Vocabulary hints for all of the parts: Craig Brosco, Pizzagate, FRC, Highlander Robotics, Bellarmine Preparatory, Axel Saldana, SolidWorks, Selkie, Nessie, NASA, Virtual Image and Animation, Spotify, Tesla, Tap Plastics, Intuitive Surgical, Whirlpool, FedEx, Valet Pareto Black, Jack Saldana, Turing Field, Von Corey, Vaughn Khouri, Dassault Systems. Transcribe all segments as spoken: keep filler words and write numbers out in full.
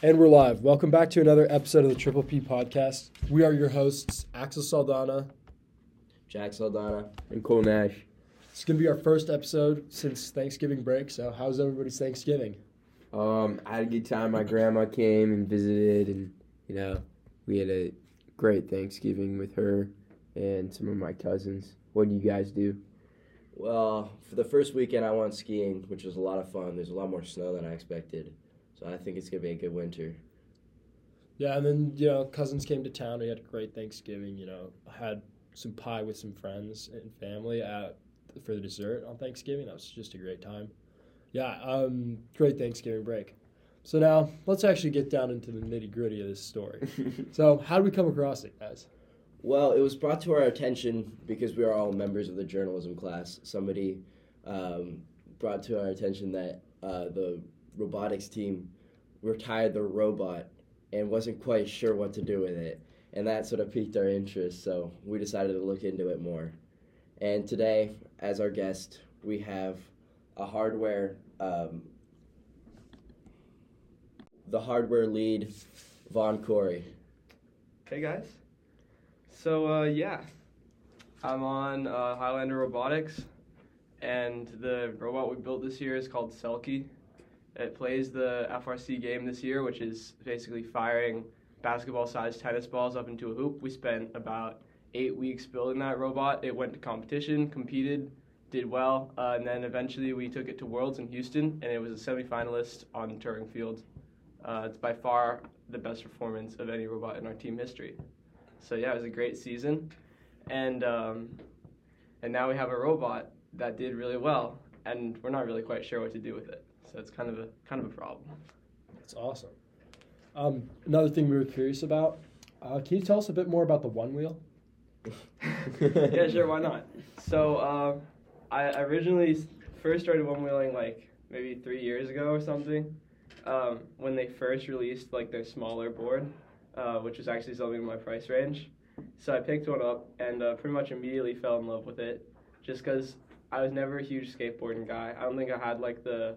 And we're live. Welcome back to another episode of the Triple P Podcast. We are your hosts, Axel Saldana, Jack Saldana, and Cole Nash. It's going to be our first episode since Thanksgiving break, so how's everybody's Thanksgiving? Um, I had a good time. My grandma came and visited, and, you know, we had a great Thanksgiving with her and some of my cousins. What do you guys do? Well, for the first weekend, I went skiing, which was a lot of fun. There's a lot more snow than I expected, so I think it's going to be a good winter. Yeah, and then, you know, cousins came to town. We had a great Thanksgiving, you know. I had some pie with some friends and family at, for the dessert on Thanksgiving. That was just a great time. Yeah, um, great Thanksgiving break. So now, let's actually get down into the nitty-gritty of this story. So, how did we come across it, guys? Well, it was brought to our attention because we are all members of the journalism class. Somebody um, brought to our attention that uh, the robotics team retired their robot and wasn't quite sure what to do with it. And that sort of piqued our interest, so we decided to look into it more. And today, as our guest, we have a hardware, um, the hardware lead, Von Corey. Hey, guys. So, uh, yeah, I'm on uh, Highlander Robotics, and the robot we built this year is called Selkie. It plays the F R C game this year, which is basically firing basketball-sized tennis balls up into a hoop. We spent about eight weeks building that robot. It went to competition, competed, did well, uh, and then eventually we took it to Worlds in Houston, and it was a semifinalist on Turing Field. Uh, it's by far the best performance of any robot in our team history. So yeah, it was a great season, and um, and now we have a robot that did really well, and we're not really quite sure what to do with it. So it's kind of a kind of a problem. That's awesome. Um, another thing we were curious about. Uh, can you tell us a bit more about the one wheel? Yeah, sure. Why not? So uh, I originally first started one wheeling like maybe three years ago or something, um, when they first released like their smaller board. Uh, which was actually something in my price range. So I picked one up and uh, pretty much immediately fell in love with it, just because I was never a huge skateboarding guy. I don't think I had like the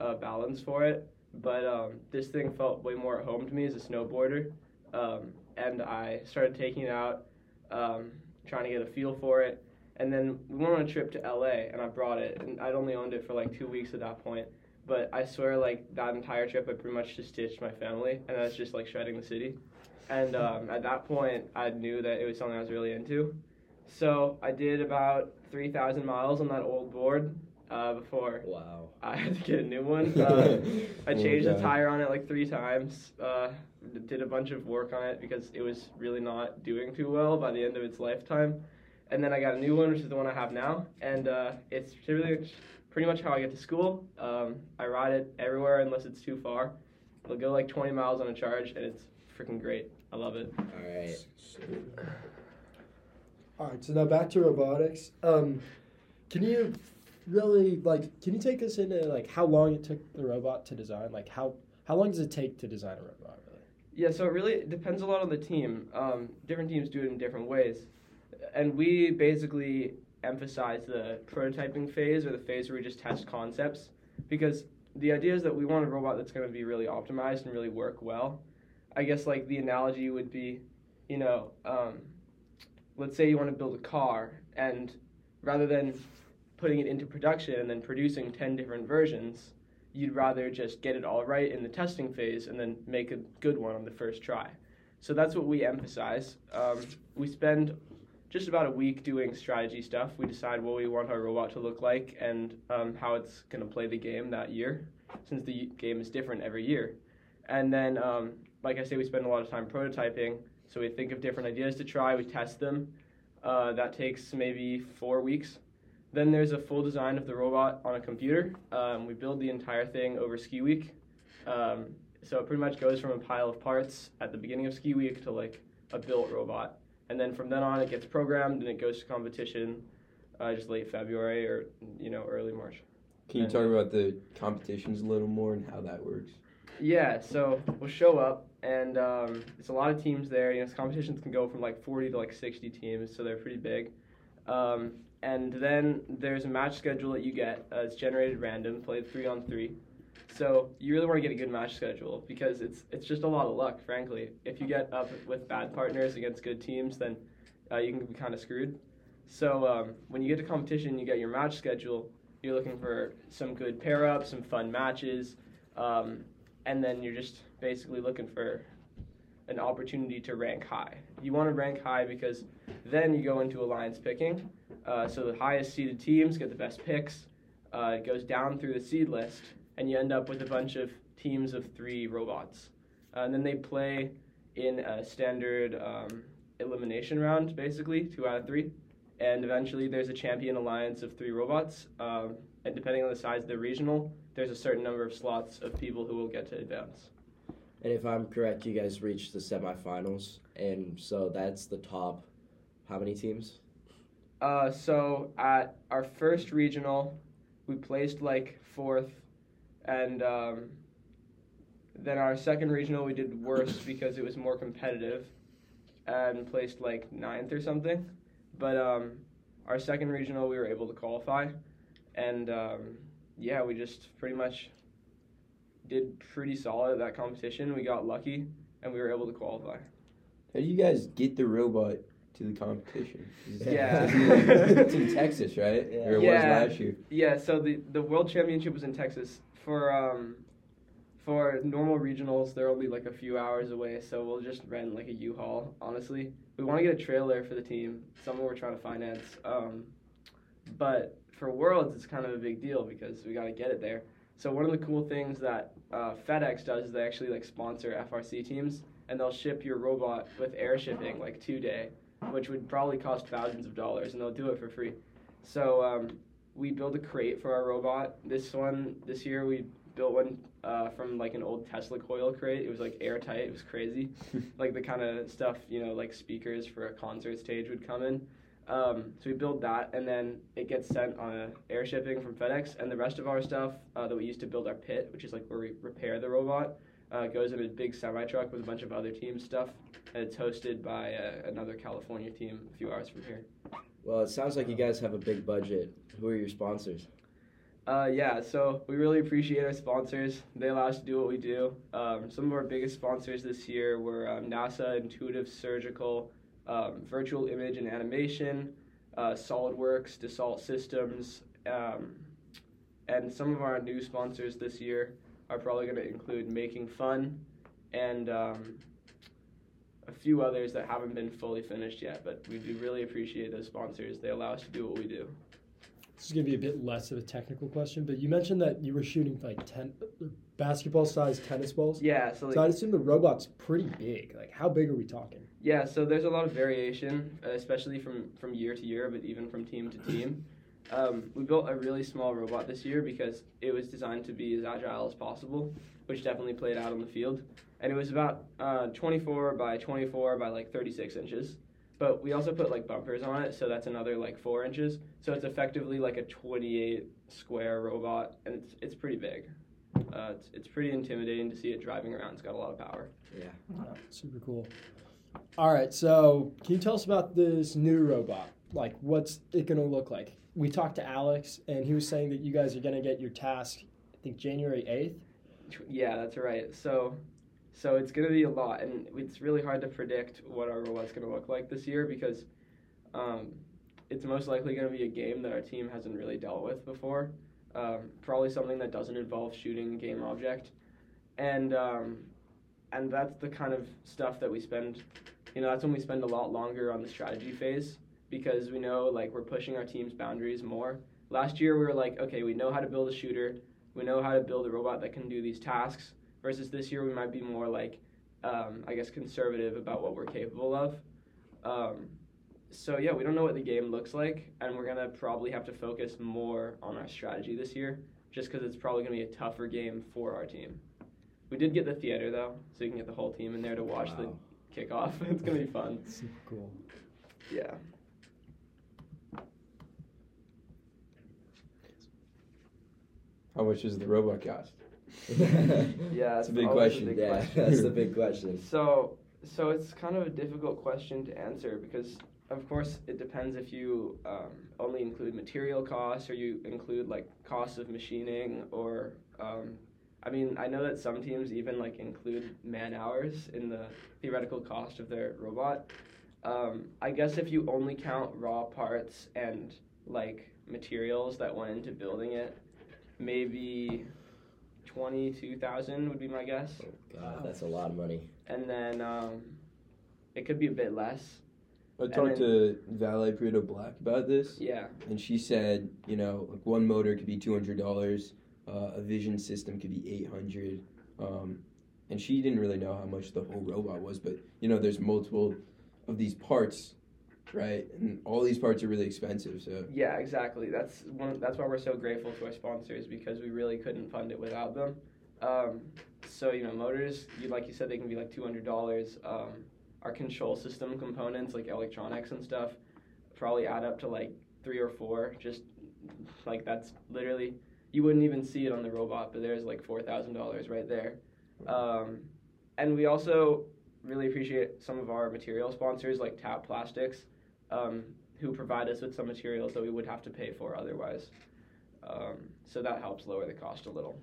uh, balance for it, but um, this thing felt way more at home to me as a snowboarder, um, and I started taking it out, um, trying to get a feel for it, and then we went on a trip to L A, and I brought it, and I'd only owned it for like two weeks at that point. But I swear, like, that entire trip, I pretty much just ditched my family, and I was just, like, shredding the city. And um, at that point, I knew that it was something I was really into. So I did about three thousand miles on that old board uh, before wow. I had to get a new one. Uh, I changed oh, the tire on it, like, three times, uh, did a bunch of work on it because it was really not doing too well by the end of its lifetime. And then I got a new one, which is the one I have now, and uh, it's really... pretty much how I get to school. Um, I ride it everywhere unless it's too far. It'll go like twenty miles on a charge, and it's freaking great. I love it. All right. All right. So now back to robotics. Um, can you really like? Can you take us into like how long it took the robot to design? Like how how long does it take to design a robot? Really? Yeah. So it really depends a lot on the team. Um, different teams do it in different ways, and we basically emphasize the prototyping phase or the phase where we just test concepts, because the idea is that we want a robot that's going to be really optimized and really work well. I guess like the analogy would be, you know, um, let's say you want to build a car, and rather than putting it into production and then producing ten different versions, you'd rather just get it all right in the testing phase and then make a good one on the first try. So that's what we emphasize. Um, we spend just about a week doing strategy stuff. We decide what we want our robot to look like and um, how it's going to play the game that year, since the game is different every year. And then, um, like I say, we spend a lot of time prototyping, so we think of different ideas to try, we test them. Uh, that takes maybe four weeks. Then there's a full design of the robot on a computer. Um, we build the entire thing over ski week. Um, so it pretty much goes from a pile of parts at the beginning of ski week to like a built robot. And then from then on, it gets programmed, and it goes to competition uh, just late February or, you know, early March. Can you and, talk about the competitions a little more and how that works? Yeah, so we'll show up, and um, it's a lot of teams there. You know, competitions can go from, like, forty to, like, sixty teams, so they're pretty big. Um, and then there's a match schedule that you get. Uh, it's generated random, played three on three. So you really want to get a good match schedule, because it's it's just a lot of luck, frankly. If you get up with bad partners against good teams, then uh, you can be kind of screwed. So um, when you get to competition, you get your match schedule, you're looking for some good pair-ups, some fun matches, um, and then you're just basically looking for an opportunity to rank high. You want to rank high because then you go into alliance picking. Uh, so the highest seeded teams get the best picks. Uh, it goes down through the seed list, and you end up with a bunch of teams of three robots. Uh, and then they play in a standard um, elimination round, basically, two out of three. And eventually there's a champion alliance of three robots. Um, and depending on the size of the regional, there's a certain number of slots of people who will get to advance. And if I'm correct, you guys reached the semifinals, and so that's the top, how many teams? Uh, so at our first regional, we placed like fourth, and um, then our second regional we did worse because it was more competitive, and placed like ninth or something. But um, our second regional we were able to qualify, and um, yeah, we just pretty much did pretty solid at that competition. We got lucky, and we were able to qualify. How do you guys get the robot to the competition? Yeah. It's in Texas, right? Yeah. Or it yeah. was last year. Yeah, so the, the World Championship was in Texas. For um, for normal regionals, they're only like a few hours away, so we'll just rent like a U-Haul, honestly. We want to get a trailer for the team, something we're trying to finance. Um, but for Worlds, it's kind of a big deal because we got to get it there. So one of the cool things that uh, FedEx does is they actually like sponsor F R C teams, and they'll ship your robot with air shipping like two day, which would probably cost thousands of dollars, and they'll do it for free. So um, we build a crate for our robot. This one, this year we built one uh, from like an old Tesla coil crate. It was like airtight, it was crazy. Like the kind of stuff, you know, like speakers for a concert stage would come in. Um, so we build that, and then it gets sent on a air shipping from FedEx, and the rest of our stuff uh, that we use to build our pit, which is like where we repair the robot, uh, goes in a big semi-truck with a bunch of other team stuff, and it's hosted by uh, another California team a few hours from here. Well, it sounds like you guys have a big budget. Who are your sponsors? Uh, yeah, so we really appreciate our sponsors. They allow us to do what we do. Um, some of our biggest sponsors this year were um, NASA, Intuitive Surgical, Um, Virtual Image and Animation, uh, SolidWorks, Dassault Systems, um, and some of our new sponsors this year are probably going to include Making Fun and um, a few others that haven't been fully finished yet, but we do really appreciate those sponsors. They allow us to do what we do. This is going to be a bit less of a technical question, but you mentioned that you were shooting like ten basketball-sized tennis balls. Yeah. So, like, so I assume the robot's pretty big. Like, how big are we talking? Yeah, so there's a lot of variation, especially from, from year to year, but even from team to team. Um, we built a really small robot this year because it was designed to be as agile as possible, which definitely played out on the field. And it was about uh, twenty-four by twenty-four by like thirty-six inches. But we also put like bumpers on it, so that's another like four inches. So it's effectively like a twenty-eight square robot, and it's it's pretty big. Uh, it's it's pretty intimidating to see it driving around. It's got a lot of power. Yeah, wow, super cool. All right, so can you tell us about this new robot? Like, what's it gonna look like? We talked to Alex, and he was saying that you guys are gonna get your task, I think January eighth. Yeah, that's right. So. So it's going to be a lot, and it's really hard to predict what our robot's going to look like this year because um, it's most likely going to be a game that our team hasn't really dealt with before, um, probably something that doesn't involve shooting game object, and um, and that's the kind of stuff that we spend, you know, that's when we spend a lot longer on the strategy phase because we know, like, we're pushing our team's boundaries more. Last year we were like, okay, we know how to build a shooter, we know how to build a robot that can do these tasks, versus this year we might be more like, um, I guess, conservative about what we're capable of. Um, so yeah, we don't know what the game looks like, and we're going to probably have to focus more on our strategy this year, just because it's probably going to be a tougher game for our team. We did get the theater, though, so you can get the whole team in there to watch wow. the kickoff. It's going to be fun. Super cool. Yeah. How much does the robot cost? Yeah, that's a big question. A big yeah, question. That's the big question. So, so it's kind of a difficult question to answer because, of course, it depends if you um, only include material costs or you include like costs of machining or um, I mean, I know that some teams even like include man hours in the theoretical cost of their robot. Um, I guess if you only count raw parts and like materials that went into building it, maybe twenty-two thousand would be my guess. Oh, God, that's a lot of money. And then um, it could be a bit less. I talked to Valet Pareto Black about this. Yeah. And she said, you know, like one motor could be two hundred dollars, uh, a vision system could be eight hundred dollars. Um, and she didn't really know how much the whole robot was, but, you know, there's multiple of these parts, right? And all these parts are really expensive, so. Yeah, exactly. That's one. That's why we're so grateful to our sponsors, because we really couldn't fund it without them. Um, so, you know, motors, you, like you said, they can be like two hundred dollars. Um, Our control system components, like electronics and stuff, probably add up to like three or four. Just like that's literally, you wouldn't even see it on the robot, but there's like four thousand dollars right there. Um, and we also really appreciate some of our material sponsors, like Tap Plastics, um, who provide us with some materials that we would have to pay for otherwise. Um, so that helps lower the cost a little.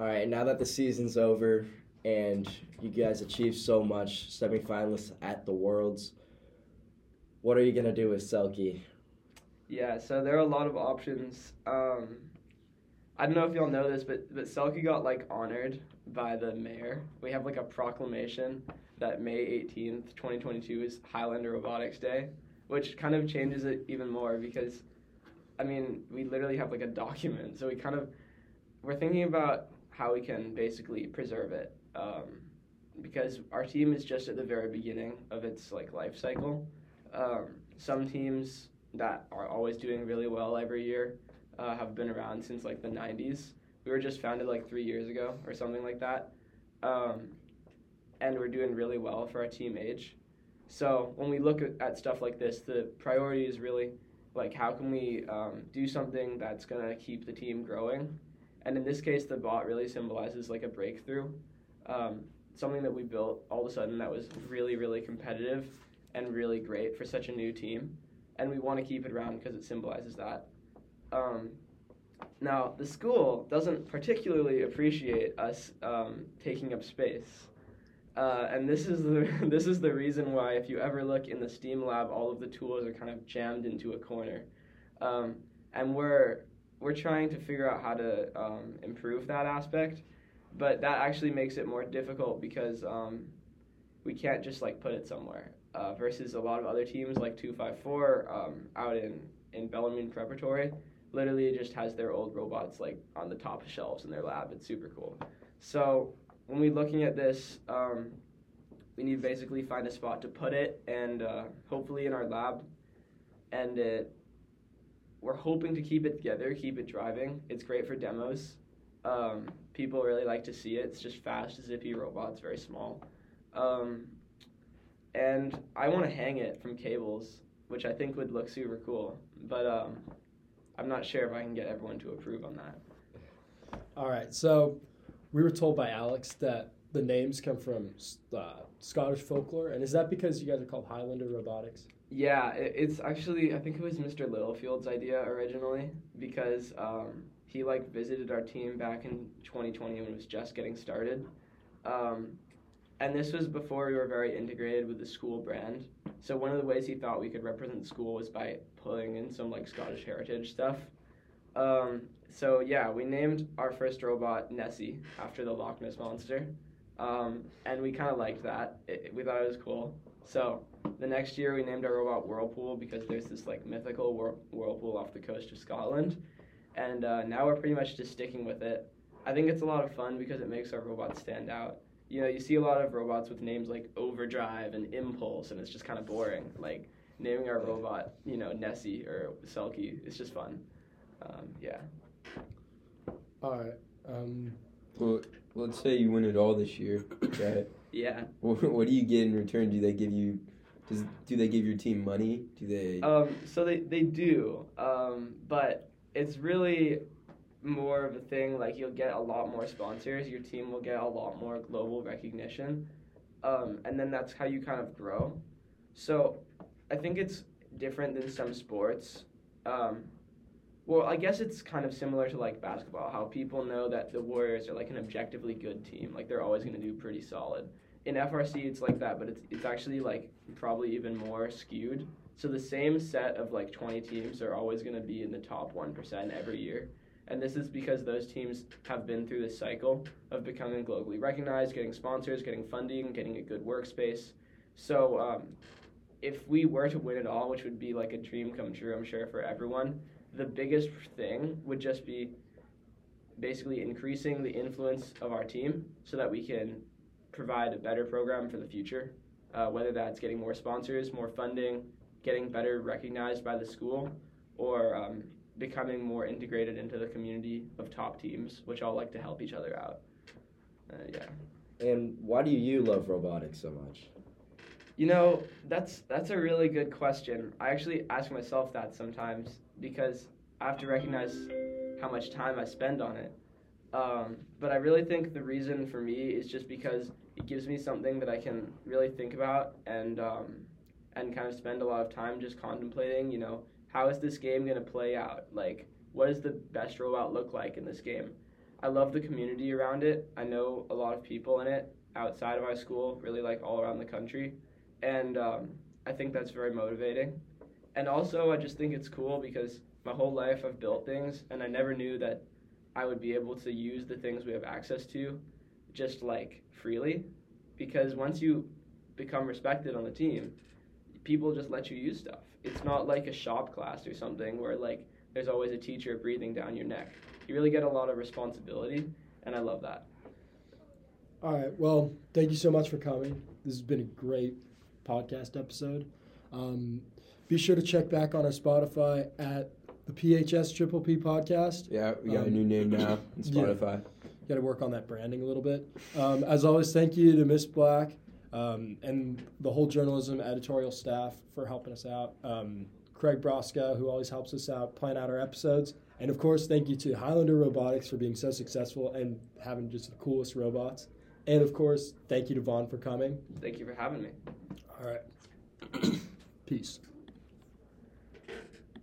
All right, now that the season's over, and you guys achieved so much, semifinalists at the Worlds. What are you gonna do with Selkie? Yeah, so there are a lot of options. Um, I don't know if y'all know this, but but Selkie got like honored by the mayor. We have like a proclamation that May eighteenth, twenty twenty-two is Highlander Robotics Day, which kind of changes it even more because, I mean, we literally have like a document. So we kind of, we're thinking about how we can basically preserve it. Um, because our team is just at the very beginning of its like life cycle. Um, some teams that are always doing really well every year uh, have been around since like the nineties. We were just founded like three years ago or something like that. Um, and we're doing really well for our team age. So when we look at, at stuff like this, the priority is really like how can we um, do something that's gonna keep the team growing? And in this case, the bot really symbolizes like a breakthrough. Um, something that we built all of a sudden that was really, really competitive and really great for such a new team. And we want to keep it around because it symbolizes that. Um, now, the school doesn't particularly appreciate us um, taking up space. Uh, and this is, the this is the reason why if you ever look in the STEAM lab, all of the tools are kind of jammed into a corner. Um, and we're, we're trying to figure out how to um, improve that aspect. But that actually makes it more difficult because um, we can't just like put it somewhere. Uh, versus a lot of other teams like two five four um, out in, in Bellarmine Preparatory, literally just has their old robots like on the top of shelves in their lab. It's super cool. So when we're looking at this, um, we need to basically find a spot to put it, and uh, hopefully in our lab. And it, we're hoping to keep it together, keep it driving. It's great for demos. Um, people really like to see it. It's just fast, zippy robots, very small. Um, and I want to hang it from cables, which I think would look super cool. But um, I'm not sure if I can get everyone to approve on that. All right, so we were told by Alex that the names come from uh, Scottish folklore. And is that because you guys are called Highlander Robotics? Yeah, it, it's actually, I think it was Mister Littlefield's idea originally, because um, he like visited our team back in twenty twenty when it was just getting started. Um, and this was before we were very integrated with the school brand. So one of the ways he thought we could represent the school was by pulling in some like Scottish heritage stuff. Um, so yeah, we named our first robot Nessie after the Loch Ness Monster. Um, and we kind of liked that. It, we thought it was cool. So the next year we named our robot Whirlpool because there's this like mythical whir whirlpool off the coast of Scotland. And uh, now we're pretty much just sticking with it. I think it's a lot of fun because it makes our robots stand out. You know, you see a lot of robots with names like Overdrive and Impulse, and it's just kind of boring. Like, naming our robot, you know, Nessie or Selkie, it's just fun. Um, yeah. All right. Um, well, let's say you win it all this year, right? Yeah. What, what do you get in return? Do they give you... Does, do they give your team money? Do they... Um, so they, they do, um, but... It's really more of a thing, like you'll get a lot more sponsors, your team will get a lot more global recognition, um, and then that's how you kind of grow. So I think it's different than some sports. Um, Well, I guess it's kind of similar to like basketball, how people know that the Warriors are like an objectively good team, like they're always going to do pretty solid. In F R C, it's like that, but it's it's actually like probably even more skewed. So the same set of like twenty teams are always going to be in the top one percent every year, and this is because those teams have been through this cycle of becoming globally recognized, getting sponsors, getting funding, getting a good workspace. So um, if we were to win it all, which would be like a dream come true, I'm sure, for everyone, the biggest thing would just be basically increasing the influence of our team so that we can provide a better program for the future, uh, whether that's getting more sponsors, more funding, getting better recognized by the school, or um, becoming more integrated into the community of top teams, which all like to help each other out. Uh, yeah. And why do you love robotics so much? You know, that's that's a really good question. I actually ask myself that sometimes because I have to recognize how much time I spend on it. Um, but I really think the reason for me is just because it gives me something that I can really think about and um, and kind of spend a lot of time just contemplating, you know, how is this game going to play out? Like, what does the best robot look like in this game? I love the community around it. I know a lot of people in it outside of our school, really like all around the country. And um, I think that's very motivating. And also, I just think it's cool because my whole life I've built things, and I never knew that I would be able to use the things we have access to just like freely. Because once you become respected on the team, people just let you use stuff. It's not like a shop class or something where like there's always a teacher breathing down your neck. You really get a lot of responsibility, and I love that. All right, well, thank you so much for coming. This has been a great podcast episode. Um, be sure to check back on our Spotify at the P H S Triple P Podcast. Yeah, we got um, a new name now on Spotify. Yeah. Got to work on that branding a little bit. Um, as always, thank you to Miss Black um, and the whole journalism editorial staff for helping us out. Um, Craig Brosco, who always helps us out, plan out our episodes. And, of course, thank you to Highlander Robotics for being so successful and having just the coolest robots. And, of course, thank you to Vaughn for coming. Thank you for having me. All right. Peace.